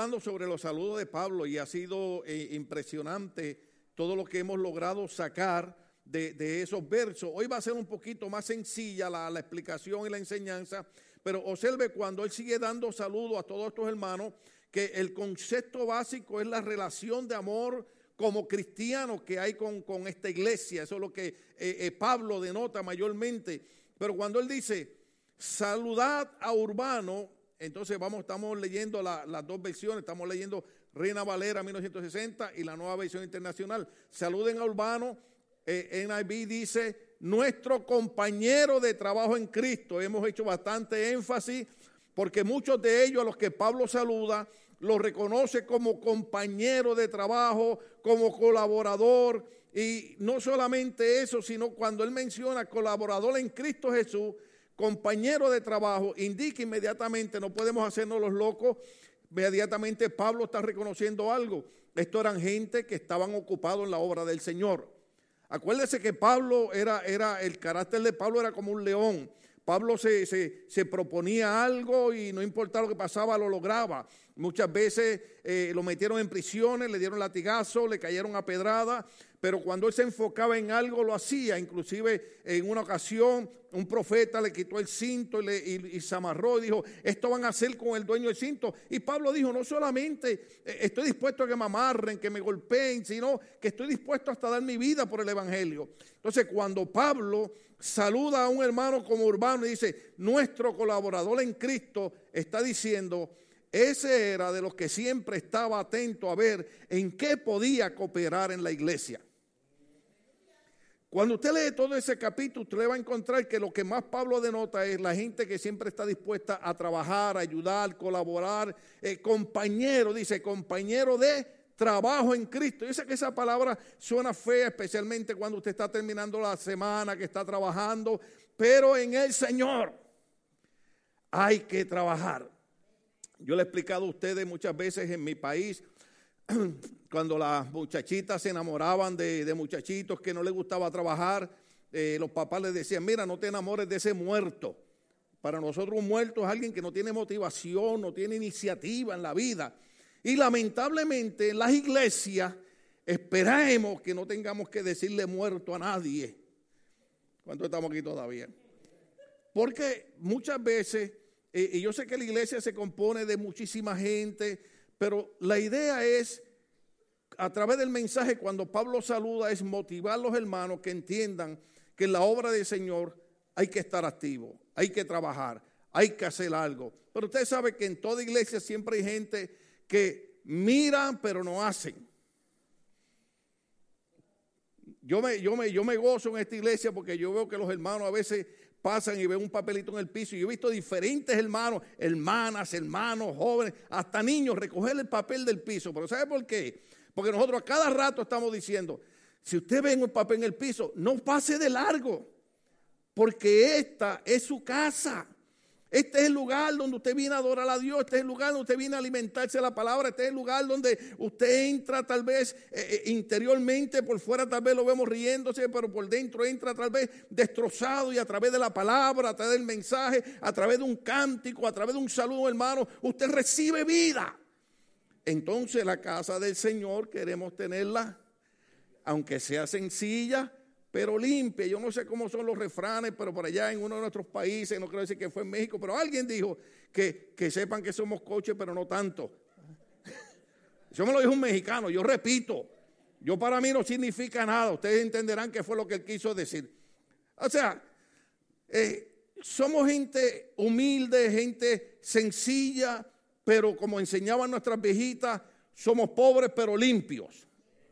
hablando sobre los saludos de Pablo y ha sido impresionante todo lo que hemos logrado sacar de esos versos. Hoy va a ser un poquito más sencilla la explicación y la enseñanza, pero observe cuando él sigue dando saludos a todos estos hermanos, que el concepto básico es la relación de amor como cristiano que hay con esta iglesia. Eso es lo que Pablo denota mayormente. Pero cuando él dice, saludad a Urbano, entonces estamos leyendo las dos versiones, estamos leyendo Reina Valera 1960 y la Nueva Versión Internacional. Saluden a Urbano, NIV dice, nuestro compañero de trabajo en Cristo. Hemos hecho bastante énfasis porque muchos de ellos a los que Pablo saluda los reconoce como compañero de trabajo, como colaborador, y no solamente eso, sino cuando él menciona colaborador en Cristo Jesús, compañero de trabajo, indica inmediatamente, no podemos hacernos los locos, inmediatamente Pablo está reconociendo algo. Esto eran gente que estaban ocupados en la obra del Señor. Acuérdese que Pablo era el carácter de Pablo era como un león. Pablo se proponía algo y no importaba lo que pasaba, lo lograba. Muchas veces lo metieron en prisiones, le dieron latigazo, le cayeron a pedrada, pero cuando él se enfocaba en algo lo hacía. Inclusive en una ocasión un profeta le quitó el cinto y se amarró y dijo, esto van a hacer con el dueño del cinto. Y Pablo dijo, no solamente estoy dispuesto a que me amarren, que me golpeen, sino que estoy dispuesto hasta dar mi vida por el evangelio. Entonces cuando Pablo saluda a un hermano como Urbano y dice, nuestro colaborador en Cristo, está diciendo, ese era de los que siempre estaba atento a ver en qué podía cooperar en la iglesia. Cuando usted lee todo ese capítulo, usted le va a encontrar que lo que más Pablo denota es la gente que siempre está dispuesta a trabajar, a ayudar, colaborar. Compañero, dice, compañero de trabajo en Cristo. Yo sé que esa palabra suena fea, especialmente cuando usted está terminando la semana, que está trabajando, pero en el Señor hay que trabajar. Yo le he explicado a ustedes muchas veces en mi país, cuando las muchachitas se enamoraban de muchachitos que no les gustaba trabajar, los papás les decían, mira, no te enamores de ese muerto. Para nosotros un muerto es alguien que no tiene motivación, no tiene iniciativa en la vida. Y lamentablemente en las iglesias esperamos que no tengamos que decirle muerto a nadie. ¿Cuántos estamos aquí todavía? Porque muchas veces... Y yo sé que la iglesia se compone de muchísima gente, pero la idea es, a través del mensaje, cuando Pablo saluda, es motivar a los hermanos que entiendan que en la obra del Señor hay que estar activo, hay que trabajar, hay que hacer algo. Pero usted sabe que en toda iglesia siempre hay gente que miran pero no hacen. Yo me gozo en esta iglesia porque yo veo que los hermanos a veces pasan y ven un papelito en el piso. Y yo he visto diferentes hermanos, hermanas, hermanos, jóvenes, hasta niños recoger el papel del piso. Pero ¿sabe por qué? Porque nosotros a cada rato estamos diciendo, si usted ve un papel en el piso, no pase de largo, porque esta es su casa. Este es el lugar donde usted viene a adorar a Dios, este es el lugar donde usted viene a alimentarse de la palabra, este es el lugar donde usted entra tal vez interiormente, por fuera tal vez lo vemos riéndose, pero por dentro entra tal vez destrozado, y a través de la palabra, a través del mensaje, a través de un cántico, a través de un saludo, hermano, usted recibe vida. Entonces la casa del Señor queremos tenerla, aunque sea sencilla, pero limpia. Yo no sé cómo son los refranes, pero por allá en uno de nuestros países, no creo decir que fue en México, pero alguien dijo que sepan que somos coches, pero no tanto. Eso me lo dijo un mexicano, yo repito, yo para mí no significa nada, ustedes entenderán qué fue lo que él quiso decir. O sea, somos gente humilde, gente sencilla, pero como enseñaban nuestras viejitas, somos pobres pero limpios.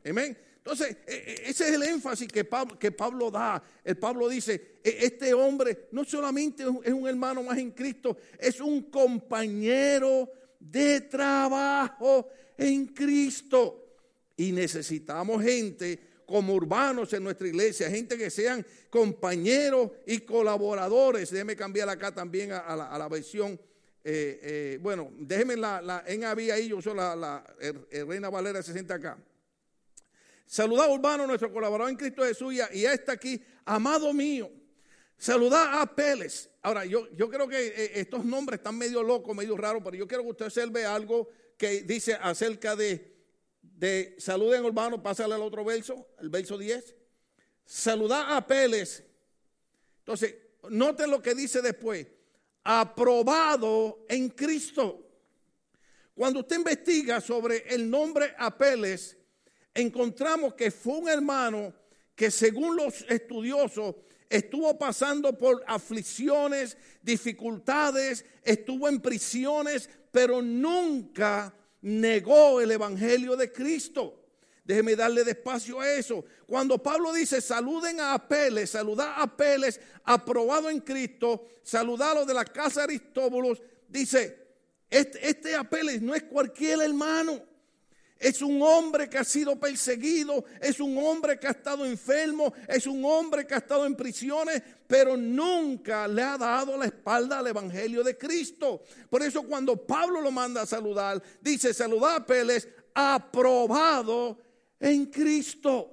Amén. Entonces, ese es el énfasis que Pablo da. El Pablo dice, este hombre no solamente es un hermano más en Cristo, es un compañero de trabajo en Cristo. Y necesitamos gente como Urbanos en nuestra iglesia, gente que sean compañeros y colaboradores. Déjeme cambiar acá también a la versión. Déjeme la NIV ahí, yo uso la Reina Valera 60 acá. Saludad a Urbano, nuestro colaborador en Cristo Jesús, y a esta aquí, amado mío. Saludad a Apeles. Ahora, yo creo que estos nombres están medio locos, medio raros, pero yo quiero que usted observe algo que dice acerca de saluden, hermano, pásale al otro verso, el verso 10. Saludad a Apeles. Entonces, noten lo que dice después. Aprobado en Cristo. Cuando usted investiga sobre el nombre Apeles, encontramos que fue un hermano que, según los estudiosos, estuvo pasando por aflicciones, dificultades, estuvo en prisiones, pero nunca negó el evangelio de Cristo. Déjeme darle despacio a eso. Cuando Pablo dice saluden a Apeles, saludad a Apeles, aprobado en Cristo, saludad de la casa de Aristóbulo, dice este Apeles no es cualquier hermano. Es un hombre que ha sido perseguido, es un hombre que ha estado enfermo, es un hombre que ha estado en prisiones, pero nunca le ha dado la espalda al evangelio de Cristo. Por eso cuando Pablo lo manda a saludar, dice saludad a Apeles, aprobado en Cristo.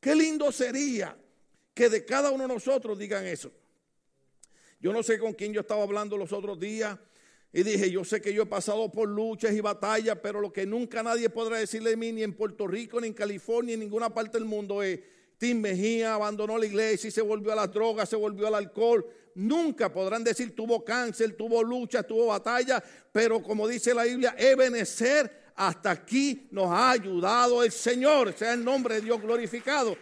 Qué lindo sería que de cada uno de nosotros digan eso. Yo no sé con quién yo estaba hablando los otros días y dije, yo sé que yo he pasado por luchas y batallas, pero lo que nunca nadie podrá decirle de mí, ni en Puerto Rico, ni en California, ni en ninguna parte del mundo, es Tim Mejía abandonó la iglesia y se volvió a las drogas, se volvió al alcohol. Nunca podrán decir tuvo cáncer, tuvo lucha, tuvo batalla, pero como dice la Biblia, ebenecer, hasta aquí nos ha ayudado el Señor, sea el nombre de Dios glorificado.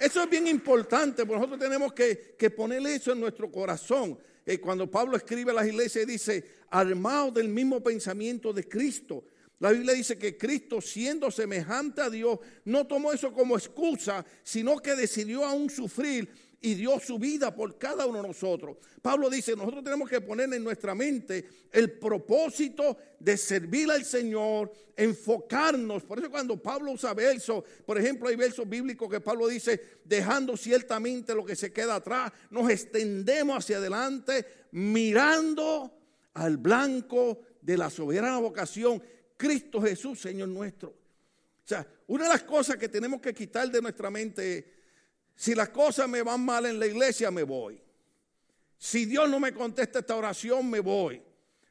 Eso es bien importante, porque nosotros tenemos que ponerle eso en nuestro corazón. Cuando Pablo escribe a las iglesias dice, armados del mismo pensamiento de Cristo. La Biblia dice que Cristo, siendo semejante a Dios, no tomó eso como excusa, sino que decidió aún sufrir y dio su vida por cada uno de nosotros. Pablo dice, nosotros tenemos que poner en nuestra mente el propósito de servir al Señor, enfocarnos. Por eso cuando Pablo usa versos, por ejemplo, hay versos bíblicos que Pablo dice, dejando ciertamente lo que se queda atrás, nos extendemos hacia adelante, mirando al blanco de la soberana vocación, Cristo Jesús, Señor nuestro. O sea, una de las cosas que tenemos que quitar de nuestra mente es, si las cosas me van mal en la iglesia, me voy. Si Dios no me contesta esta oración, me voy.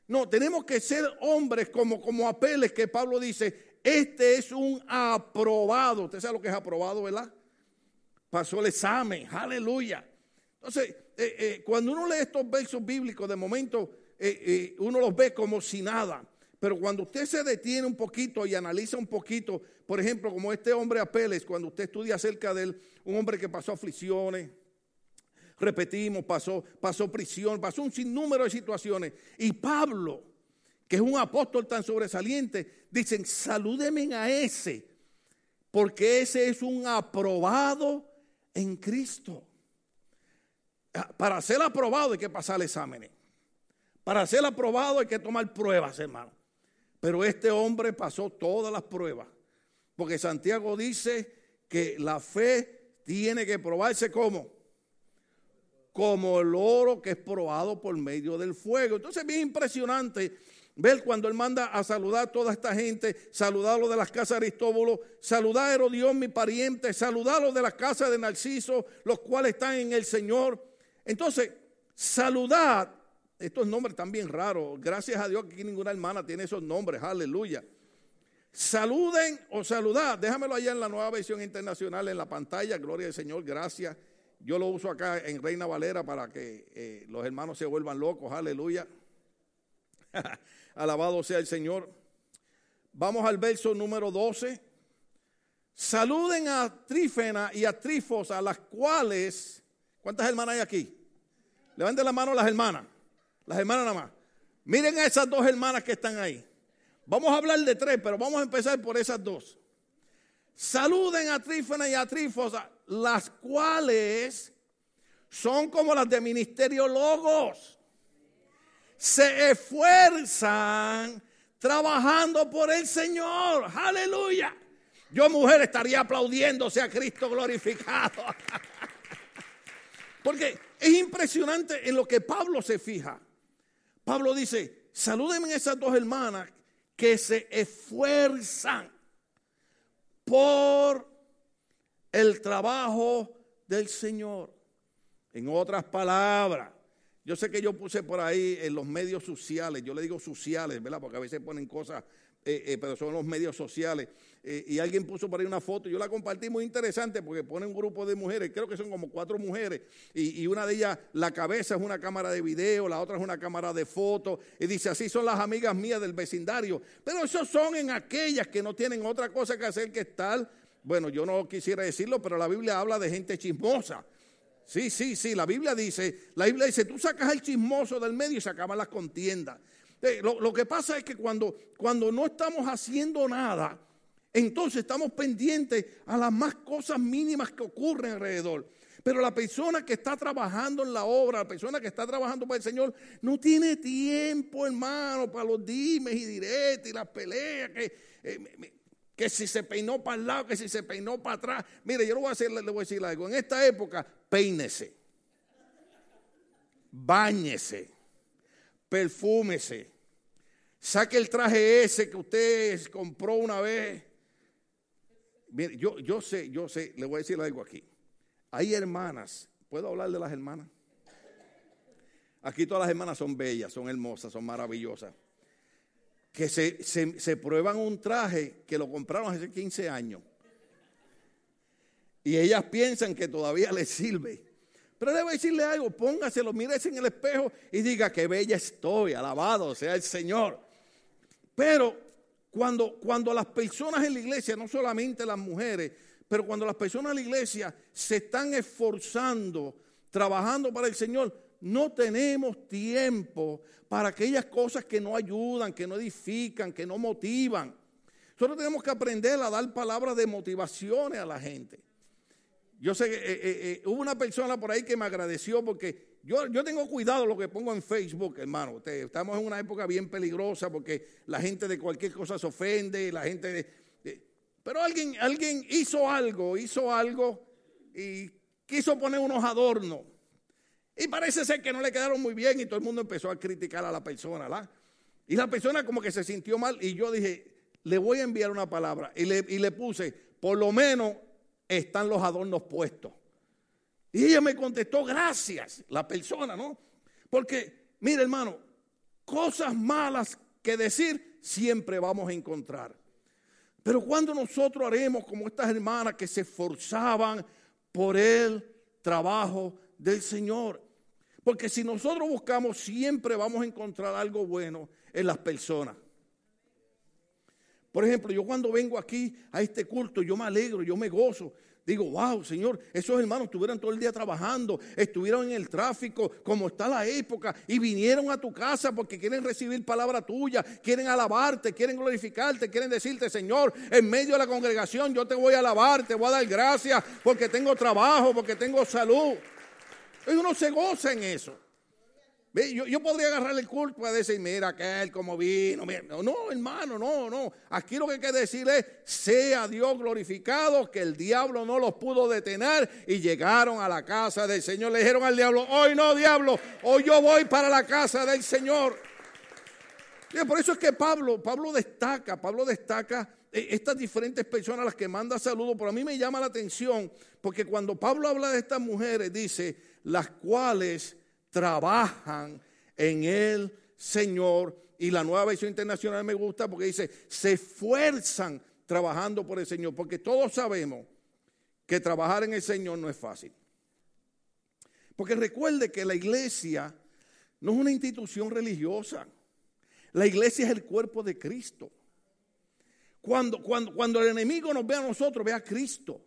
No, tenemos que ser hombres como Apeles, que Pablo dice, este es un aprobado. Usted sabe lo que es aprobado, ¿verdad? Pasó el examen, aleluya. Entonces, cuando uno lee estos versos bíblicos, de momento uno los ve como si nada. Pero cuando usted se detiene un poquito y analiza un poquito, por ejemplo, como este hombre Apeles, cuando usted estudia acerca de él, un hombre que pasó aflicciones, repetimos, pasó prisión, pasó un sinnúmero de situaciones. Y Pablo, que es un apóstol tan sobresaliente, dicen, salúdenme a ese, porque ese es un aprobado en Cristo. Para ser aprobado hay que pasar exámenes. Para ser aprobado hay que tomar pruebas, hermano. Pero este hombre pasó todas las pruebas, porque Santiago dice que la fe tiene que probarse como el oro que es probado por medio del fuego. Entonces es bien impresionante ver cuando él manda a saludar a toda esta gente, saludarlo de las casas de Aristóbulo, saludar a Herodión, mi pariente, saludarlo de las casas de Narciso, los cuales están en el Señor. Entonces, saludad. Estos nombres están bien raros. Gracias a Dios que aquí ninguna hermana tiene esos nombres. Aleluya. Saluden o saludad. Déjamelo allá en la Nueva Versión Internacional en la pantalla. Gloria al Señor. Gracias. Yo lo uso acá en Reina Valera para que los hermanos se vuelvan locos. Aleluya. Alabado sea el Señor. Vamos al verso número 12. Saluden a Trifena y a Trifosa, las cuales. ¿Cuántas hermanas hay aquí? Levanten la mano las hermanas. Las hermanas nada más. Miren a esas dos hermanas que están ahí. Vamos a hablar de tres, pero vamos a empezar por esas dos. Saluden a Trífena y a Trifosa, las cuales son como las de Ministerio Logos. Se esfuerzan trabajando por el Señor. Aleluya. Yo, mujer, estaría aplaudiéndose a Cristo glorificado. Porque es impresionante en lo que Pablo se fija. Pablo dice, salúdenme a esas dos hermanas que se esfuerzan por el trabajo del Señor. En otras palabras, yo sé que yo puse por ahí en los medios sociales, yo le digo sociales, ¿verdad? Porque a veces ponen cosas pero son los medios sociales. Y alguien puso por ahí una foto, yo la compartí, muy interesante, porque pone un grupo de mujeres, creo que son como 4 mujeres, y una de ellas, la cabeza es una cámara de video, la otra es una cámara de fotos, y dice, así son las amigas mías del vecindario, pero esos son en aquellas que no tienen otra cosa que hacer que estar, bueno, yo no quisiera decirlo, pero la Biblia habla de gente chismosa. Sí, sí, sí, la Biblia dice, tú sacas al chismoso del medio y se acaban las contiendas. Lo que pasa es que cuando no estamos haciendo nada, entonces estamos pendientes a las más cosas mínimas que ocurren alrededor. Pero la persona que está trabajando en la obra, la persona que está trabajando para el Señor, no tiene tiempo, hermano, para los dimes y diretes y las peleas, que si se peinó para el lado, que si se peinó para atrás. Mire, yo le voy a decir algo, en esta época, peínese, báñese, perfúmese, saque el traje ese que usted compró una vez. Mire, yo sé, le voy a decir algo aquí. Hay hermanas, ¿puedo hablar de las hermanas? Aquí todas las hermanas son bellas, son hermosas, son maravillosas. Que se prueban un traje que lo compraron hace 15 años. Y ellas piensan que todavía les sirve. Pero debo decirle algo, póngaselo, mírese en el espejo y diga, qué bella estoy, alabado sea el Señor. Pero cuando las personas en la iglesia, no solamente las mujeres, pero cuando las personas en la iglesia se están esforzando, trabajando para el Señor, no tenemos tiempo para aquellas cosas que no ayudan, que no edifican, que no motivan. Nosotros tenemos que aprender a dar palabras de motivaciones a la gente. Yo sé que hubo una persona por ahí que me agradeció porque yo tengo cuidado lo que pongo en Facebook, hermano. Estamos en una época bien peligrosa porque la gente de cualquier cosa se ofende, la gente pero alguien hizo algo y quiso poner unos adornos. Y parece ser que no le quedaron muy bien y todo el mundo empezó a criticar a la persona, ¿verdad? Y la persona como que se sintió mal y yo dije, le voy a enviar una palabra. Y le puse, por lo menos están los adornos puestos. Y ella me contestó, gracias, la persona, ¿no? Porque, mire hermano, cosas malas que decir siempre vamos a encontrar. Pero cuando nosotros haremos como estas hermanas que se esforzaban por el trabajo del Señor. Porque si nosotros buscamos, siempre vamos a encontrar algo bueno en las personas. Por ejemplo, yo cuando vengo aquí a este culto, yo me alegro, yo me gozo. Digo, wow, Señor, esos hermanos estuvieron todo el día trabajando, estuvieron en el tráfico, como está la época, y vinieron a tu casa porque quieren recibir palabra tuya, quieren alabarte, quieren glorificarte, quieren decirte, Señor, en medio de la congregación yo te voy a alabar, te voy a dar gracias porque tengo trabajo, porque tengo salud. Y uno se goza en eso. Yo podría agarrar el culto y decir, mira aquel como vino. No, hermano, no. Aquí lo que hay que decir es, sea Dios glorificado, que el diablo no los pudo detener y llegaron a la casa del Señor. Le dijeron al diablo, hoy no, diablo, hoy yo voy para la casa del Señor. Y por eso es que Pablo destaca estas diferentes personas a las que manda saludos. Pero a mí me llama la atención porque cuando Pablo habla de estas mujeres dice, las cuales trabajan en el Señor. Y la Nueva Versión Internacional me gusta porque dice, se esfuerzan trabajando por el Señor. Porque todos sabemos que trabajar en el Señor no es fácil. Porque recuerde que la iglesia no es una institución religiosa. La iglesia es el cuerpo de Cristo. Cuando el enemigo nos ve a nosotros, ve a Cristo.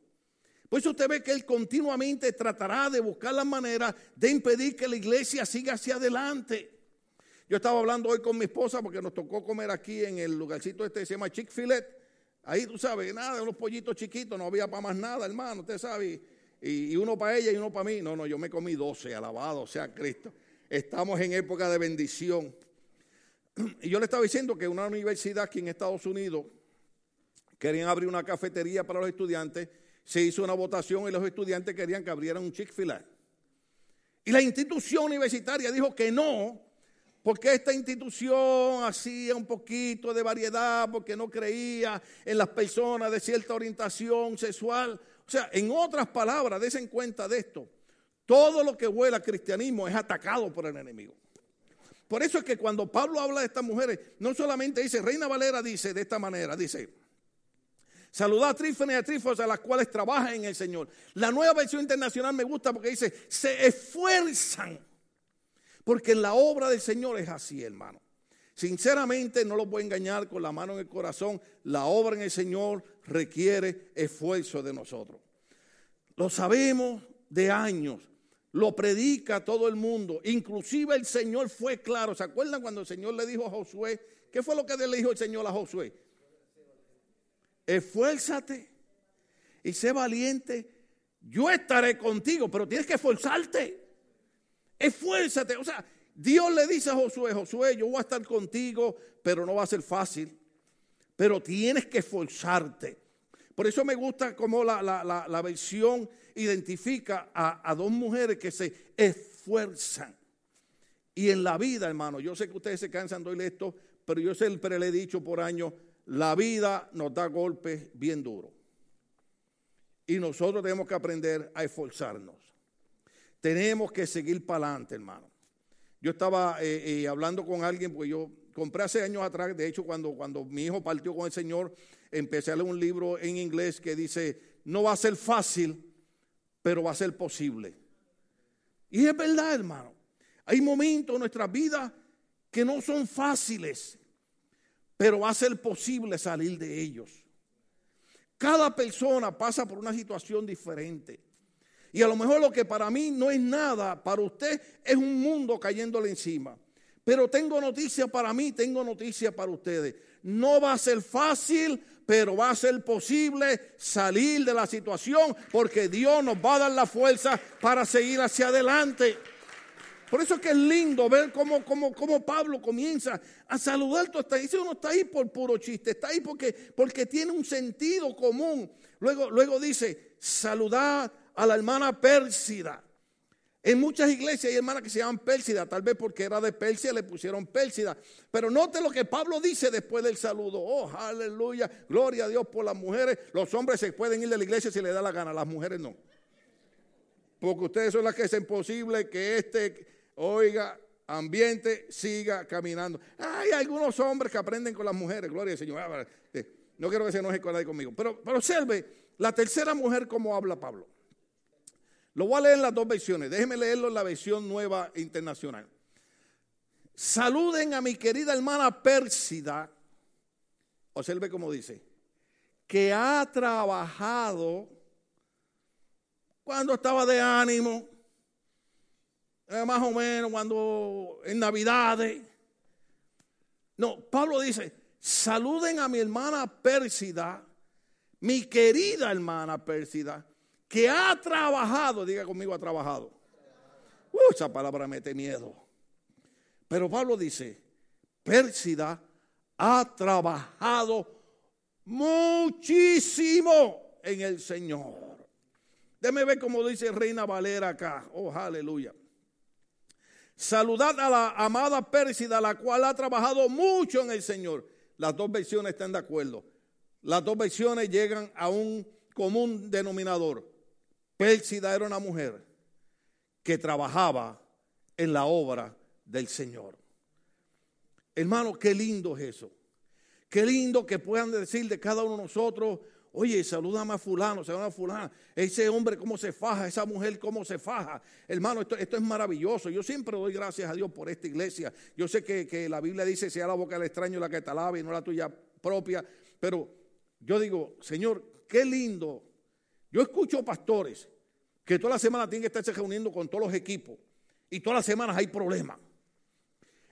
Por eso usted ve que él continuamente tratará de buscar la manera de impedir que la iglesia siga hacia adelante. Yo estaba hablando hoy con mi esposa porque nos tocó comer aquí en el lugarcito este que se llama Chick-fil-A. Ahí tú sabes, nada, unos pollitos chiquitos, no había para más nada, hermano, usted sabe. Y uno para ella y uno para mí. No, yo me comí 12, alabado sea Cristo. Estamos en época de bendición. Y yo le estaba diciendo que una universidad aquí en Estados Unidos querían abrir una cafetería para los estudiantes. Se hizo una votación y los estudiantes querían que abrieran un Chick-fil-A. Y la institución universitaria dijo que no, porque esta institución hacía un poquito de variedad, porque no creía en las personas de cierta orientación sexual. O sea, en otras palabras, desen cuenta de esto, todo lo que huela a cristianismo es atacado por el enemigo. Por eso es que cuando Pablo habla de estas mujeres, no solamente dice, Reina Valera dice de esta manera, dice, saludad a Trifena y a Trifosa, las cuales trabajan en el Señor. La Nueva Versión Internacional me gusta porque dice, se esfuerzan, porque la obra del Señor es así, hermano. Sinceramente, no los voy a engañar con la mano en el corazón, la obra en el Señor requiere esfuerzo de nosotros. Lo sabemos de años, lo predica todo el mundo, inclusive el Señor fue claro. ¿Se acuerdan cuando el Señor le dijo a Josué? ¿Qué fue lo que le dijo el Señor a Josué? Esfuérzate y sé valiente, yo estaré contigo, pero tienes que esforzarte. Esfuérzate, o sea, Dios le dice a Josué, Josué, yo voy a estar contigo, pero no va a ser fácil, pero tienes que esforzarte. Por eso me gusta cómo la versión identifica a dos mujeres que se esfuerzan. Y en la vida, hermano, yo sé que ustedes se cansan de oír esto, pero yo siempre le he dicho por años, la vida nos da golpes bien duros. Y nosotros tenemos que aprender a esforzarnos. Tenemos que seguir para adelante, hermano. Yo estaba hablando con alguien, pues yo compré hace años atrás, de hecho cuando mi hijo partió con el Señor, empecé a leer un libro en inglés que dice, no va a ser fácil, pero va a ser posible. Y es verdad, hermano. Hay momentos en nuestras vidas que no son fáciles, pero va a ser posible salir de ellos. Cada persona pasa por una situación diferente. Y a lo mejor lo que para mí no es nada, para usted es un mundo cayéndole encima. Pero tengo noticia para mí, tengo noticia para ustedes. No va a ser fácil, pero va a ser posible salir de la situación, porque Dios nos va a dar la fuerza para seguir hacia adelante. Por eso es que es lindo ver cómo Pablo comienza a saludar. Dice, uno está ahí por puro chiste, está ahí porque tiene un sentido común. Luego dice, saludad a la hermana Pérsida. En muchas iglesias hay hermanas que se llaman Pérsida, tal vez porque era de Persia le pusieron Pérsida. Pero note lo que Pablo dice después del saludo. Oh, aleluya, gloria a Dios por las mujeres. Los hombres se pueden ir de la iglesia si les da la gana, las mujeres no. Porque ustedes son las que es imposible que ambiente siga caminando. Hay algunos hombres que aprenden con las mujeres, gloria al Señor. No quiero que se enoje con nadie conmigo. Pero observe, la tercera mujer como habla Pablo. Lo voy a leer en las dos versiones. Déjenme leerlo en la versión nueva internacional. Saluden a mi querida hermana Pérsida. Observe cómo dice. Que ha trabajado cuando estaba de ánimo. Más o menos cuando en Navidades. No, Pablo dice, saluden a mi hermana Pérsida. Mi querida hermana Pérsida. Que ha trabajado, diga conmigo, ha trabajado. Esa palabra mete miedo. Pero Pablo dice, Pérsida ha trabajado muchísimo en el Señor. Déjeme ver cómo dice Reina Valera acá. Oh, aleluya. Saludad a la amada Pérsida, la cual ha trabajado mucho en el Señor. Las dos versiones están de acuerdo. Las dos versiones llegan a un común denominador. Pérsida era una mujer que trabajaba en la obra del Señor. Hermano, qué lindo es eso. Qué lindo que puedan decir de cada uno de nosotros, oye, salúdame a fulano, salúdame a fulana. Ese hombre cómo se faja, esa mujer cómo se faja. Hermano, esto es maravilloso. Yo siempre doy gracias a Dios por esta iglesia. Yo sé que la Biblia dice, sea la boca del extraño la que te alabe y no la tuya propia. Pero yo digo, Señor, qué lindo. Yo escucho pastores que toda la semana tienen que estarse reuniendo con todos los equipos y todas las semanas hay problemas.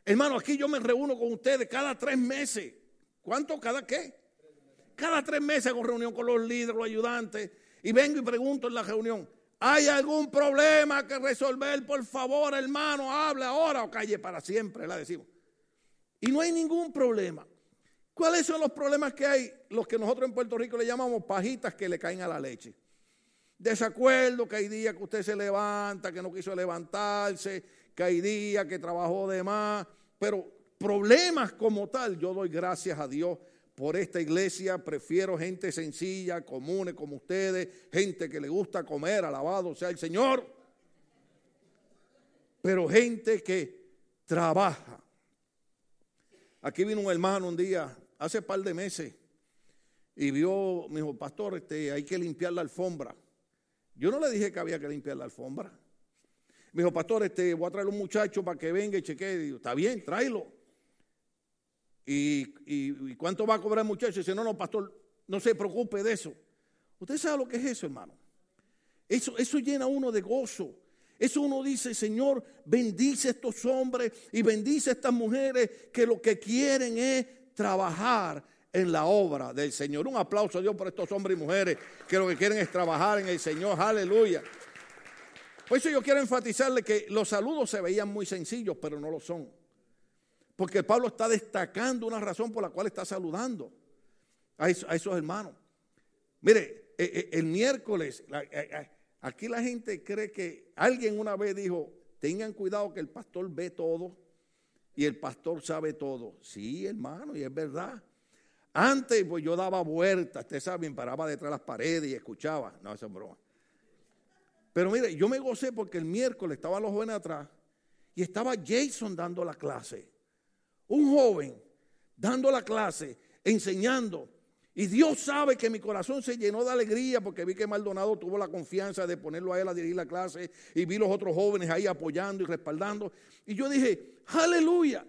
Hermano, aquí yo me reúno con ustedes cada 3 meses. ¿Cuánto? ¿Cada qué? Cada 3 meses hago reunión con los líderes, los ayudantes, y vengo y pregunto en la reunión, ¿hay algún problema que resolver? Por favor, hermano, hable ahora o calle para siempre, la decimos. Y no hay ningún problema. ¿Cuáles son los problemas que hay? Los que nosotros en Puerto Rico le llamamos pajitas que le caen a la leche. Desacuerdo, que hay días que usted se levanta, que no quiso levantarse, que hay días que trabajó de más. Pero problemas como tal, yo doy gracias a Dios por esta iglesia. Prefiero gente sencilla, comunes como ustedes, gente que le gusta comer, alabado sea el Señor. Pero gente que trabaja. Aquí vino un hermano un día, hace par de meses, y vio, me dijo, pastor, hay que limpiar la alfombra. Yo no le dije que había que limpiar la alfombra. Me dijo, pastor, voy a traer un muchacho para que venga y chequee. Digo, está bien, tráelo. ¿Y cuánto va a cobrar el muchacho? Dice, no, pastor, no se preocupe de eso. Usted sabe lo que es eso, hermano. Eso llena a uno de gozo. Eso uno dice, Señor, bendice a estos hombres y bendice a estas mujeres que lo que quieren es trabajar en la obra del Señor. Un aplauso a Dios por estos hombres y mujeres que lo que quieren es trabajar en el Señor. Aleluya. Por eso yo quiero enfatizarle que los saludos se veían muy sencillos, pero no lo son. Porque Pablo está destacando una razón por la cual está saludando a esos hermanos. Mire, el miércoles... Aquí la gente cree que alguien una vez dijo, tengan cuidado que el pastor ve todo y el pastor sabe todo. Sí, hermano, y es verdad. Antes pues yo daba vueltas, ustedes saben, paraba detrás de las paredes y escuchaba. No, eso es broma. Pero mire, yo me gocé porque el miércoles estaban los jóvenes atrás y estaba Jason dando la clase. Un joven dando la clase, enseñando. Y Dios sabe que mi corazón se llenó de alegría porque vi que Maldonado tuvo la confianza de ponerlo a él a dirigir la clase y vi los otros jóvenes ahí apoyando y respaldando. Y yo dije, aleluya,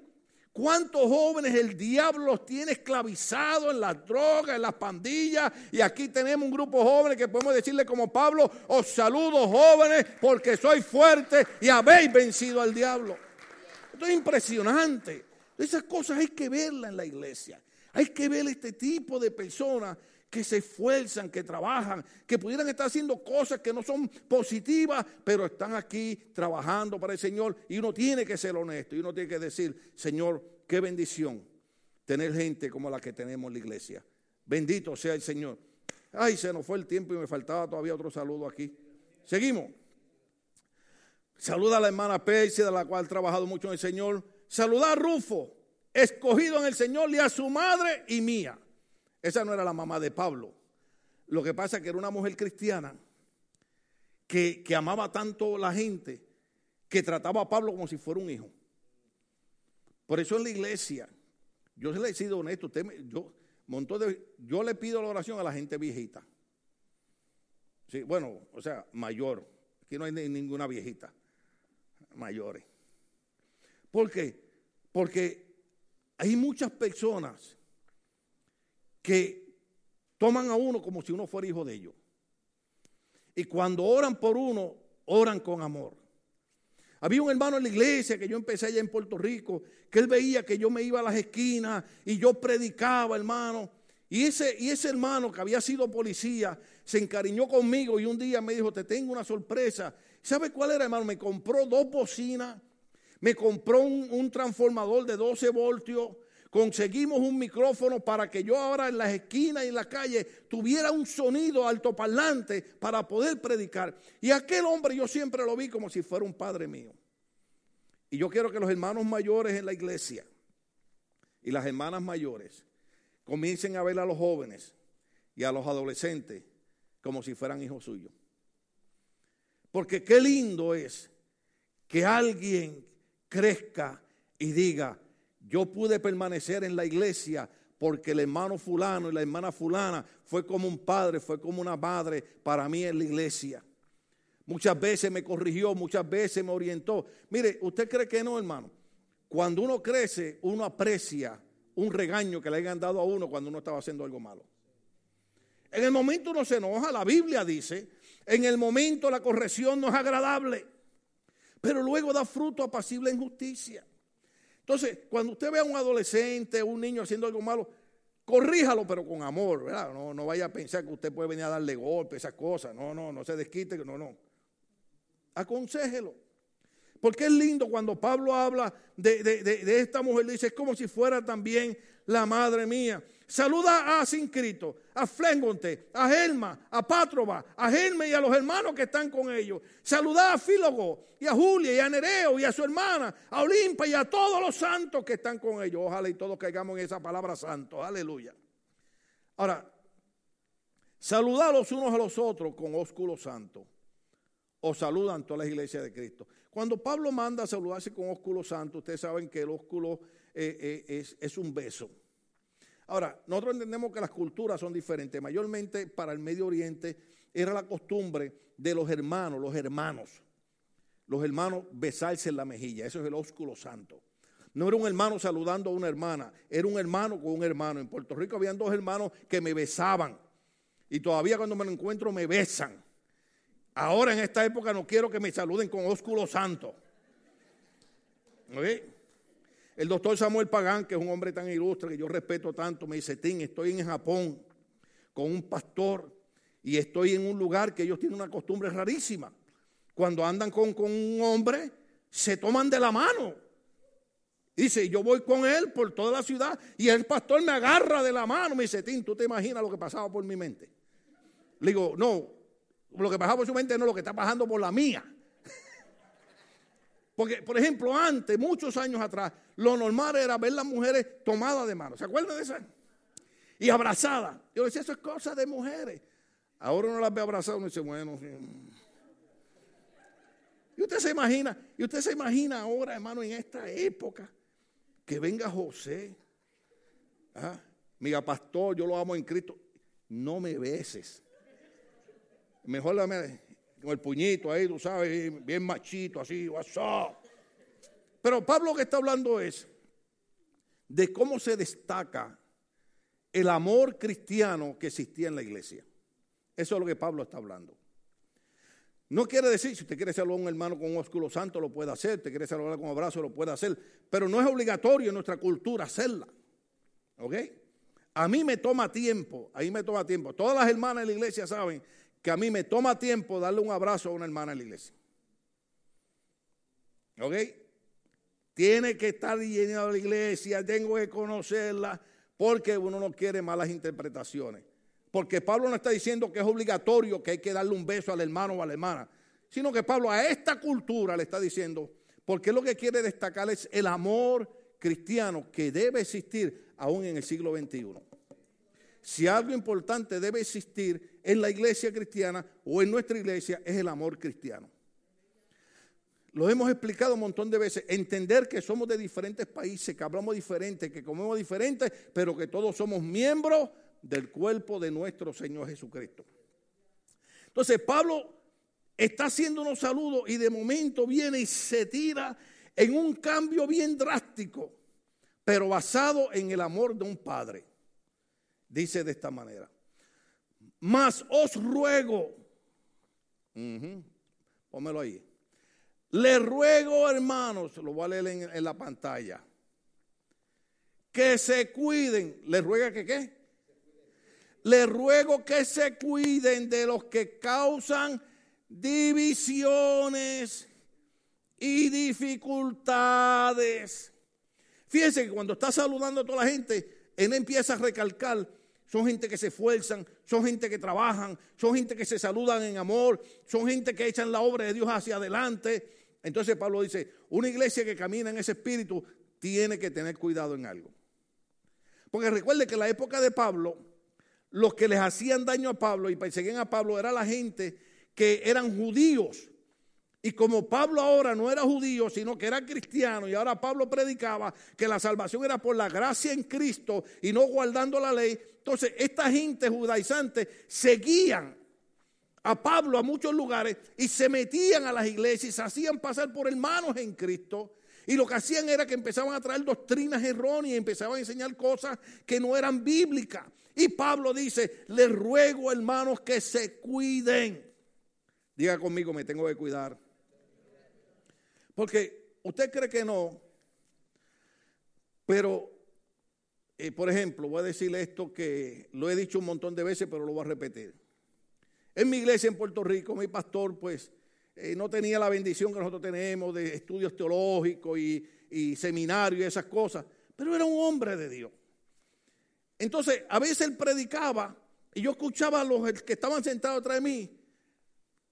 cuántos jóvenes el diablo los tiene esclavizados en las drogas, en las pandillas. Y aquí tenemos un grupo de jóvenes que podemos decirle como Pablo, os saludo jóvenes porque soy fuerte y habéis vencido al diablo. Esto es impresionante. Esas cosas hay que verlas en la iglesia. Hay que ver este tipo de personas que se esfuerzan, que trabajan, que pudieran estar haciendo cosas que no son positivas, pero están aquí trabajando para el Señor. Y uno tiene que ser honesto y uno tiene que decir, Señor, qué bendición tener gente como la que tenemos en la iglesia. Bendito sea el Señor. Ay, se nos fue el tiempo y me faltaba todavía otro saludo aquí. Seguimos. Saluda a la hermana Pérsida, de la cual ha trabajado mucho en el Señor. Saluda a Rufo, escogido en el Señor, y a su madre y mía. Esa no era la mamá de Pablo. Lo que pasa es que era una mujer cristiana que amaba tanto a la gente que trataba a Pablo como si fuera un hijo. Por eso en la iglesia, yo le he sido honesto, yo le pido la oración a la gente viejita. Sí, bueno, o sea, mayor. Aquí no hay ninguna viejita. Mayores. ¿Por qué? Porque hay muchas personas que toman a uno como si uno fuera hijo de ellos. Y cuando oran por uno, oran con amor. Había un hermano en la iglesia que yo empecé allá en Puerto Rico, que él veía que yo me iba a las esquinas y yo predicaba, hermano. Y ese hermano que había sido policía se encariñó conmigo y un día me dijo, te tengo una sorpresa. ¿Sabe cuál era, hermano? Me compró 2 bocinas. Me compró un transformador de 12 voltios. Conseguimos un micrófono para que yo ahora en las esquinas y en la calle tuviera un sonido altoparlante para poder predicar. Y aquel hombre yo siempre lo vi como si fuera un padre mío. Y yo quiero que los hermanos mayores en la iglesia y las hermanas mayores comiencen a ver a los jóvenes y a los adolescentes como si fueran hijos suyos. Porque qué lindo es que alguien crezca y diga, yo pude permanecer en la iglesia porque el hermano fulano y la hermana fulana fue como un padre, fue como una madre para mí en la iglesia. Muchas veces me corrigió, muchas veces me orientó. Mire, ¿usted cree que no, hermano? Cuando uno crece, uno aprecia un regaño que le hayan dado a uno cuando uno estaba haciendo algo malo. En el momento uno se enoja, la Biblia dice, en el momento la corrección no es agradable, pero luego da fruto apacible en justicia. Entonces, cuando usted ve a un adolescente, un niño haciendo algo malo, corríjalo, pero con amor, ¿verdad? No vaya a pensar que usted puede venir a darle golpe, esas cosas. No se desquite, no. Aconséjelo. Porque es lindo cuando Pablo habla de esta mujer, dice, es como si fuera también la madre mía. Saluda a Sincrito, a Flengonte, a Hermas, a Patroba, a Hermes y a los hermanos que están con ellos. Saluda a Filogo y a Julia y a Nereo y a su hermana, a Olimpa y a todos los santos que están con ellos. Ojalá y todos caigamos en esa palabra santo. Aleluya. Ahora, saludad los unos a los otros con ósculo santo. O saludan todas las iglesias de Cristo. Cuando Pablo manda a saludarse con ósculo santo, ustedes saben que el ósculo es un beso. Ahora, nosotros entendemos que las culturas son diferentes. Mayormente para el Medio Oriente era la costumbre de los hermanos besarse en la mejilla. Eso es el ósculo santo. No era un hermano saludando a una hermana, era un hermano con un hermano. En Puerto Rico habían dos hermanos que me besaban y todavía cuando me lo encuentro me besan. Ahora en esta época no quiero que me saluden con ósculo santo. ¿Okay? El doctor Samuel Pagán, que es un hombre tan ilustre que yo respeto tanto, me dice: Tim, estoy en Japón con un pastor y estoy en un lugar que ellos tienen una costumbre rarísima. Cuando andan con un hombre, se toman de la mano. Dice, yo voy con él por toda la ciudad y el pastor me agarra de la mano. Me dice: Tim, ¿tú te imaginas lo que pasaba por mi mente? Le digo, no, lo que pasaba por su mente no, lo que está pasando por la mía. Porque, por ejemplo, antes, muchos años atrás, lo normal era ver las mujeres tomadas de mano. ¿Se acuerdan de esas? Y abrazadas. Yo decía, eso es cosa de mujeres. Ahora uno las ve abrazadas y uno dice, bueno. Y usted se imagina ahora, hermano, en esta época, que venga José. ¿Ah? Mira, pastor, yo lo amo en Cristo. No me beses. Mejor con el puñito ahí, tú sabes, bien machito, así, what's up. Pero Pablo lo que está hablando es de cómo se destaca el amor cristiano que existía en la iglesia. Eso es lo que Pablo está hablando. No quiere decir, si usted quiere saludar a un hermano con un ósculo santo, lo puede hacer. Usted quiere saludar con un abrazo, lo puede hacer. Pero no es obligatorio en nuestra cultura hacerla. ¿Ok? A mí me toma tiempo. Todas las hermanas de la iglesia saben que a mí me toma tiempo darle un abrazo a una hermana en la iglesia. ¿Ok? Tiene que estar llena de la iglesia, tengo que conocerla, porque uno no quiere malas interpretaciones. Porque Pablo no está diciendo que es obligatorio, que hay que darle un beso al hermano o a la hermana, sino que Pablo a esta cultura le está diciendo, porque lo que quiere destacar es el amor cristiano que debe existir aún en el siglo XXI. Si algo importante debe existir en la iglesia cristiana o en nuestra iglesia es el amor cristiano. Lo hemos explicado un montón de veces. Entender que somos de diferentes países, que hablamos diferente, que comemos diferente, pero que todos somos miembros del cuerpo de nuestro Señor Jesucristo. Entonces Pablo está haciendo unos saludos y de momento viene y se tira en un cambio bien drástico, pero basado en el amor de un padre. Dice de esta manera: mas os ruego, pónmelo ahí, le ruego, hermanos, lo voy a leer en la pantalla, que se cuiden. ¿Le ruega que qué? Le ruego que se cuiden de los que causan divisiones y dificultades. Fíjense que cuando está saludando a toda la gente, él empieza a recalcar. Son gente que se esfuerzan, son gente que trabajan, son gente que se saludan en amor, son gente que echan la obra de Dios hacia adelante. Entonces Pablo dice, una iglesia que camina en ese espíritu tiene que tener cuidado en algo. Porque recuerde que en la época de Pablo, los que les hacían daño a Pablo y perseguían a Pablo era la gente que eran judíos. Y como Pablo ahora no era judío, sino que era cristiano, y ahora Pablo predicaba que la salvación era por la gracia en Cristo y no guardando la ley, entonces esta gente judaizante seguían a Pablo a muchos lugares y se metían a las iglesias y se hacían pasar por hermanos en Cristo. Y lo que hacían era que empezaban a traer doctrinas erróneas, empezaban a enseñar cosas que no eran bíblicas. Y Pablo dice, les ruego, hermanos, que se cuiden. Diga conmigo, me tengo que cuidar. Porque usted cree que no, pero, por ejemplo, voy a decirle esto que lo he dicho un montón de veces, pero lo voy a repetir. En mi iglesia en Puerto Rico, mi pastor, pues, no tenía la bendición que nosotros tenemos de estudios teológicos y seminarios y esas cosas, pero era un hombre de Dios. Entonces, a veces él predicaba y yo escuchaba a los que estaban sentados atrás de mí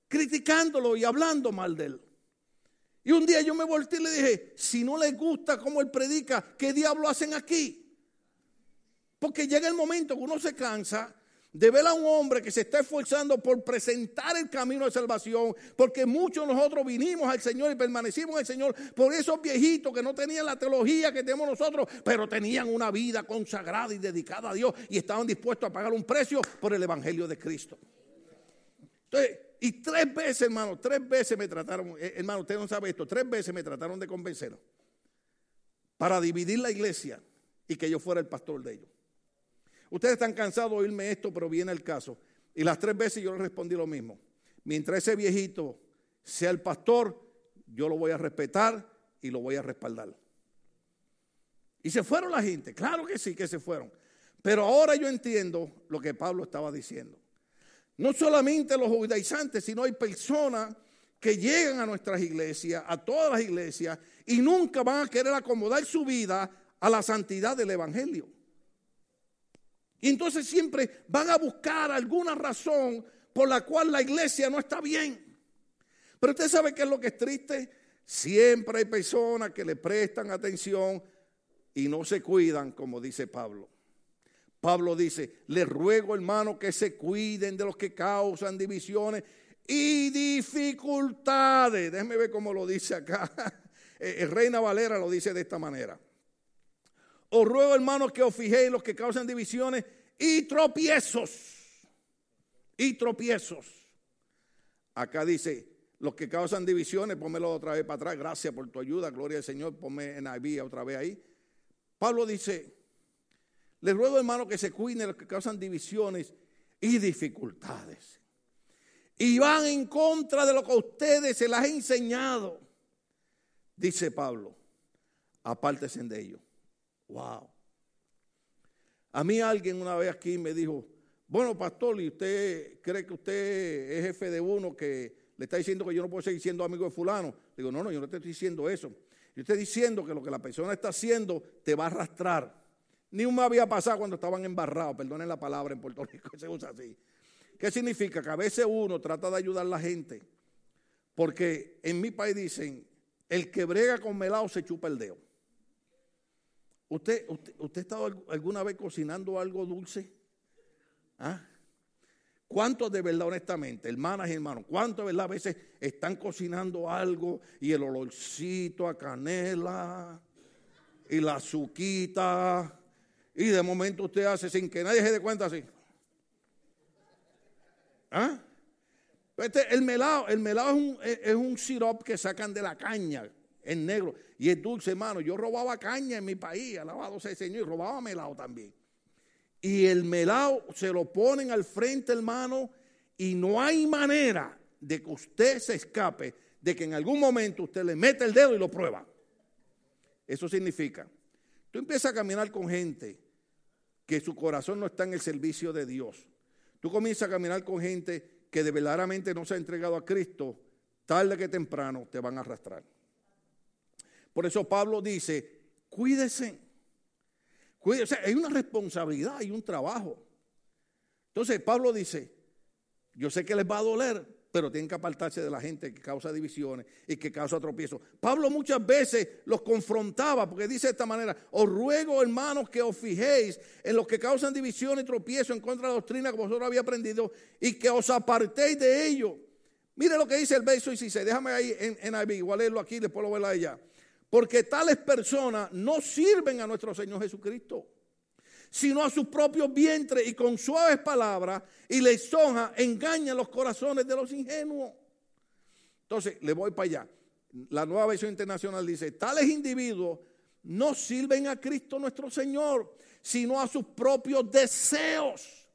criticándolo y hablando mal de él. Y un día yo me volteé y le dije, si no les gusta cómo él predica, ¿qué diablo hacen aquí? Porque llega el momento que uno se cansa de ver a un hombre que se está esforzando por presentar el camino de salvación, porque muchos de nosotros vinimos al Señor y permanecimos en el Señor por esos viejitos que no tenían la teología que tenemos nosotros, pero tenían una vida consagrada y dedicada a Dios y estaban dispuestos a pagar un precio por el Evangelio de Cristo. Entonces, y tres veces, hermano, usted no sabe esto, 3 veces me trataron de convencer para dividir la iglesia y que yo fuera el pastor de ellos. Ustedes están cansados de oírme esto, pero viene el caso. Y las 3 veces yo les respondí lo mismo. Mientras ese viejito sea el pastor, yo lo voy a respetar y lo voy a respaldar. Y se fueron la gente, claro que sí que se fueron. Pero ahora yo entiendo lo que Pablo estaba diciendo. No solamente los judaizantes, sino hay personas que llegan a nuestras iglesias, a todas las iglesias, y nunca van a querer acomodar su vida a la santidad del Evangelio. Y entonces siempre van a buscar alguna razón por la cual la iglesia no está bien. Pero usted sabe qué es lo que es triste. Siempre hay personas que le prestan atención y no se cuidan, como dice Pablo. Pablo dice, les ruego, hermano, que se cuiden de los que causan divisiones y dificultades. Déjenme ver cómo lo dice acá. Reina Valera lo dice de esta manera. Os ruego, hermanos, que os fijéis los que causan divisiones y tropiezos. Y tropiezos. Acá dice, los que causan divisiones, pónmelo otra vez para atrás. Gracias por tu ayuda, gloria al Señor. Ponme en NIV otra vez ahí. Pablo dice, les ruego, hermanos, que se cuiden los que causan divisiones y dificultades. Y van en contra de lo que a ustedes se les ha enseñado. Dice Pablo, apártense de ellos. Wow. A mí alguien una vez aquí me dijo, bueno, pastor, ¿y usted cree que usted es jefe de uno que le está diciendo que yo no puedo seguir siendo amigo de fulano? Le digo, no, yo no te estoy diciendo eso. Yo estoy diciendo que lo que la persona está haciendo te va a arrastrar. Ni me había pasado cuando estaban embarrados, perdonen la palabra en Puerto Rico, se usa así. ¿Qué significa? Que a veces uno trata de ayudar a la gente, porque en mi país dicen, el que brega con melao se chupa el dedo. ¿Usted ha estado alguna vez cocinando algo dulce? ¿Ah? ¿Cuántos de verdad, honestamente, hermanas y hermanos, cuántos de verdad a veces están cocinando algo y el olorcito a canela y la azuquita y de momento usted hace sin que nadie se dé cuenta así? ¿Ah? El melao es un sirope que sacan de la caña. Es negro y es dulce, hermano. Yo robaba caña en mi país, alabado sea el Señor, y robaba melao también. Y el melao se lo ponen al frente, hermano, y no hay manera de que usted se escape de que en algún momento usted le meta el dedo y lo prueba. Eso significa, tú empiezas a caminar con gente que su corazón no está en el servicio de Dios. Tú comienzas a caminar con gente que de verdaderamente no se ha entregado a Cristo, tarde que temprano te van a arrastrar. Por eso Pablo dice, cuídense, hay una responsabilidad, hay un trabajo. Entonces Pablo dice, yo sé que les va a doler, pero tienen que apartarse de la gente que causa divisiones y que causa tropiezos. Pablo muchas veces los confrontaba, porque dice de esta manera, os ruego, hermanos, que os fijéis en los que causan divisiones y tropiezos en contra de la doctrina que vosotros habéis aprendido y que os apartéis de ellos. Mire lo que dice el verso 16, déjame ahí en NIV, igual leerlo aquí, después lo voy a leer allá. Porque tales personas no sirven a nuestro Señor Jesucristo, sino a sus propios vientres y con suaves palabras y lisonjas engañan los corazones de los ingenuos. Entonces, le voy para allá. La Nueva Versión Internacional dice, tales individuos no sirven a Cristo nuestro Señor, sino a sus propios deseos.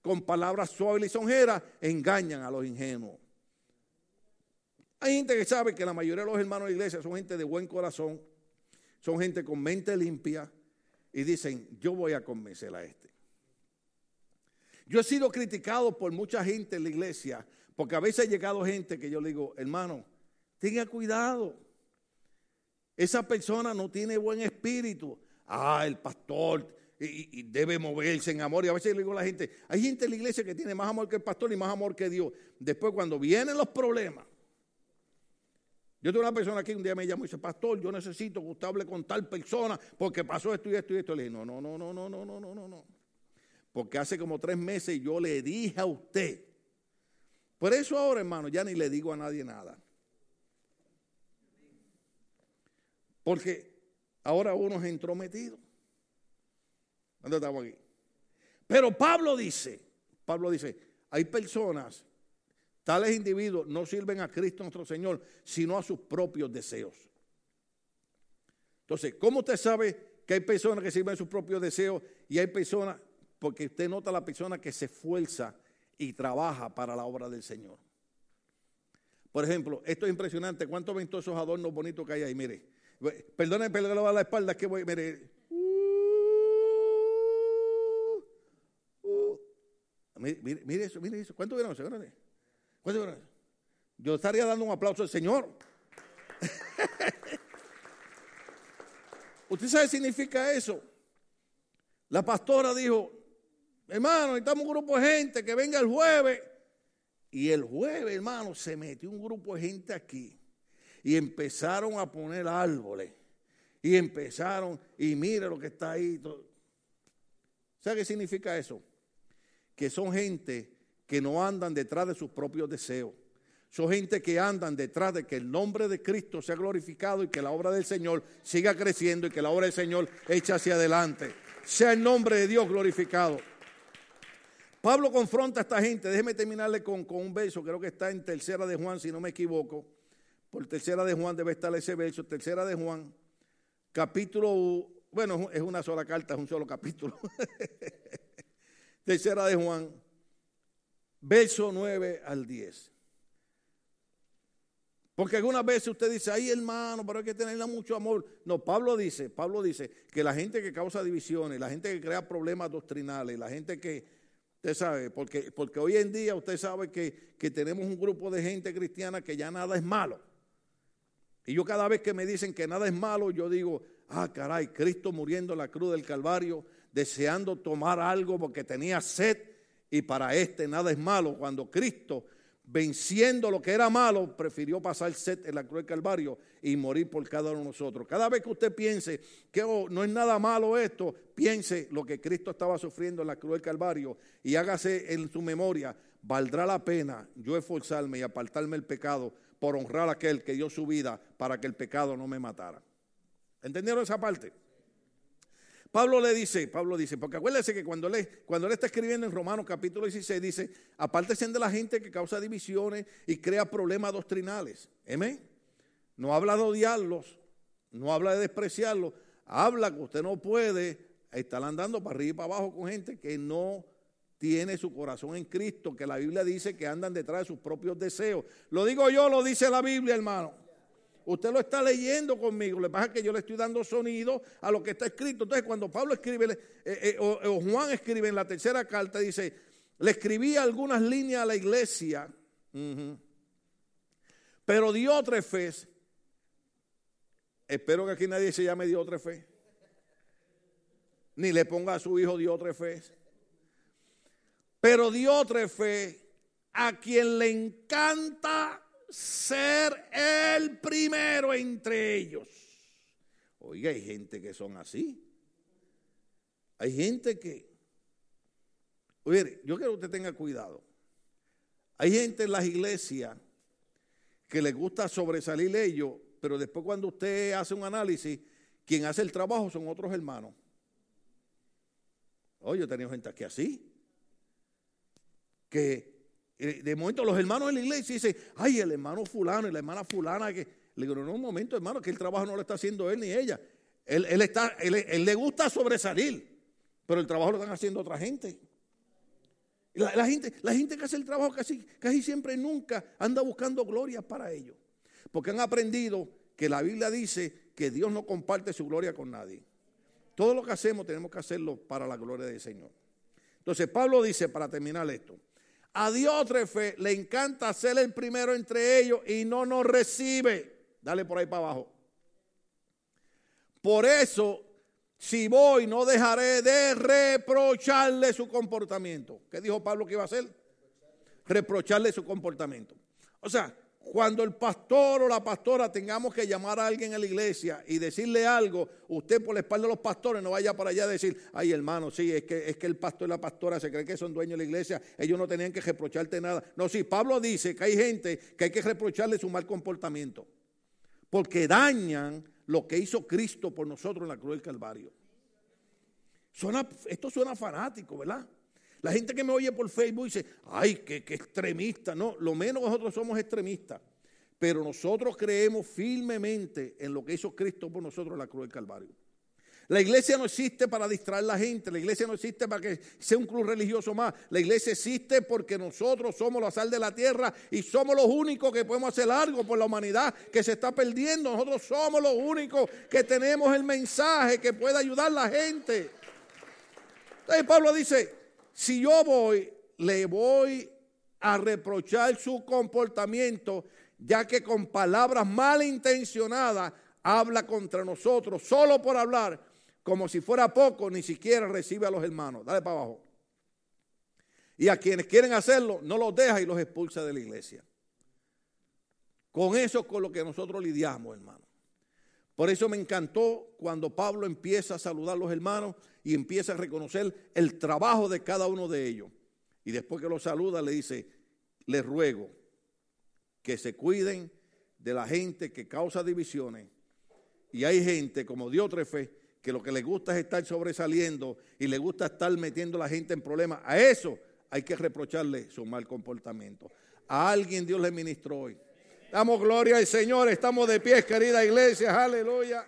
Con palabras suaves y lisonjeras engañan a los ingenuos. Hay gente que sabe que la mayoría de los hermanos de la iglesia son gente de buen corazón, son gente con mente limpia y dicen, yo voy a convencer a este. Yo he sido criticado por mucha gente en la iglesia porque a veces ha llegado gente que yo le digo, hermano, tenga cuidado, esa persona no tiene buen espíritu. Ah, el pastor y debe moverse en amor. Y a veces le digo a la gente, hay gente en la iglesia que tiene más amor que el pastor y más amor que Dios. Después cuando vienen los problemas, yo tengo una persona aquí, un día me llamó y dice, pastor, yo necesito que usted hable con tal persona porque pasó esto y esto y esto. Le dije, no. porque hace como 3 meses yo le dije a usted. Por eso ahora, hermano, ya ni le digo a nadie nada. Porque ahora uno es entrometido. ¿Dónde estamos aquí? Pero Pablo dice, hay personas, tales individuos no sirven a Cristo nuestro Señor, sino a sus propios deseos. Entonces, ¿cómo usted sabe que hay personas que sirven a sus propios deseos y hay personas? Porque usted nota a la persona que se esfuerza y trabaja para la obra del Señor. Por ejemplo, esto es impresionante. ¿Cuántos ven todos esos adornos bonitos que hay ahí? Mire, perdónenme, pero a la espalda que voy, mire. Mire eso, mire eso. ¿Cuántos vieron eso? ¿Cuántos vieron eso? Yo estaría dando un aplauso al Señor. ¿Usted sabe qué significa eso? La pastora dijo, hermano, necesitamos un grupo de gente que venga el jueves. Y el jueves, hermano, se metió un grupo de gente aquí. Y empezaron a poner árboles. Y empezaron, y mire lo que está ahí. ¿Sabe qué significa eso? Que son gente que no andan detrás de sus propios deseos. Son gente que andan detrás de que el nombre de Cristo sea glorificado y que la obra del Señor siga creciendo y que la obra del Señor eche hacia adelante. Sea el nombre de Dios glorificado. Pablo confronta a esta gente. Déjeme terminarle con un verso, creo que está en Tercera de Juan, si no me equivoco. Por Tercera de Juan debe estar ese verso. Tercera de Juan, capítulo, bueno, es una sola carta, es un solo capítulo. Tercera de Juan, verso 9 al 10. Porque algunas veces usted dice, ay hermano, pero hay que tenerle mucho amor. No, Pablo dice que la gente que causa divisiones, la gente que crea problemas doctrinales, la gente que, usted sabe, porque hoy en día usted sabe que tenemos un grupo de gente cristiana que ya nada es malo. Y yo cada vez que me dicen que nada es malo, yo digo, ah caray, Cristo muriendo en la cruz del Calvario, deseando tomar algo porque tenía sed, y para este nada es malo, cuando Cristo, venciendo lo que era malo, prefirió pasar sed en la cruz del Calvario y morir por cada uno de nosotros. Cada vez que usted piense que no es nada malo esto, piense lo que Cristo estaba sufriendo en la cruz del Calvario y hágase en su memoria, valdrá la pena yo esforzarme y apartarme del pecado por honrar a aquel que dio su vida para que el pecado no me matara. ¿Entendieron esa parte? Pablo dice, porque acuérdense que cuando él está escribiendo en Romanos capítulo 16, dice, apártense de la gente que causa divisiones y crea problemas doctrinales. Amén. No habla de odiarlos, no habla de despreciarlos, habla que usted no puede estar andando para arriba y para abajo con gente que no tiene su corazón en Cristo, que la Biblia dice que andan detrás de sus propios deseos. Lo digo yo, lo dice la Biblia, hermano. Usted lo está leyendo conmigo, lo que pasa es que yo le estoy dando sonido a lo que está escrito. Entonces cuando Pablo escribe, o Juan escribe en la tercera carta, dice, le escribí algunas líneas a la iglesia, pero Diótrefes, espero que aquí nadie se llame Diótrefes, ni le ponga a su hijo Diótrefes, pero Diótrefes, a quien le encanta ser el primero entre ellos. Oiga, hay gente que son así. Hay gente que, oye, yo quiero que usted tenga cuidado. Hay gente en las iglesias que les gusta sobresalir ellos, pero después cuando usted hace un análisis, quien hace el trabajo son otros hermanos. Oye, yo he tenido gente aquí así, que de momento los hermanos de la iglesia dicen, ay, el hermano fulano y la hermana fulana. Que... Le digo, no, un momento, hermano, que el trabajo no lo está haciendo él ni ella. Él le gusta sobresalir, pero el trabajo lo están haciendo otra gente. La gente que hace el trabajo casi siempre nunca anda buscando gloria para ellos. Porque han aprendido que la Biblia dice que Dios no comparte su gloria con nadie. Todo lo que hacemos tenemos que hacerlo para la gloria del Señor. Entonces Pablo dice, para terminar esto, a Diótrefe le encanta ser el primero entre ellos y no nos recibe. Dale por ahí para abajo. Por eso, si voy, no dejaré de reprocharle su comportamiento. ¿Qué dijo Pablo que iba a hacer? Reprocharle su comportamiento. O sea, Cuando el pastor o la pastora tengamos que llamar a alguien a la iglesia y decirle algo, usted por la espalda de los pastores no vaya para allá a decir, ay hermano, sí, es que el pastor y la pastora se creen que son dueños de la iglesia, ellos no tenían que reprocharte nada. No, sí, Pablo dice que hay gente que hay que reprocharle su mal comportamiento, porque dañan lo que hizo Cristo por nosotros en la cruz del Calvario. Esto suena fanático, ¿verdad? La gente que me oye por Facebook dice, ay, qué extremista. No, lo menos nosotros somos extremistas. Pero nosotros creemos firmemente en lo que hizo Cristo por nosotros en la cruz del Calvario. La iglesia no existe para distraer a la gente. La iglesia no existe para que sea un club religioso más. La iglesia existe porque nosotros somos la sal de la tierra y somos los únicos que podemos hacer algo por la humanidad que se está perdiendo. Nosotros somos los únicos que tenemos el mensaje que puede ayudar a la gente. Entonces Pablo dice, si yo voy, le voy a reprochar su comportamiento, ya que con palabras malintencionadas habla contra nosotros, solo por hablar, como si fuera poco, ni siquiera recibe a los hermanos. Dale para abajo. Y a quienes quieren hacerlo, no los deja y los expulsa de la iglesia. Con eso es con lo que nosotros lidiamos, hermano. Por eso me encantó cuando Pablo empieza a saludar a los hermanos y empieza a reconocer el trabajo de cada uno de ellos. Y después que los saluda le dice, les ruego que se cuiden de la gente que causa divisiones. Y hay gente como Diótrefes que lo que le gusta es estar sobresaliendo y le gusta estar metiendo a la gente en problemas. A eso hay que reprocharle su mal comportamiento. A alguien Dios le ministró hoy. Damos gloria al Señor, estamos de pie, querida iglesia, aleluya.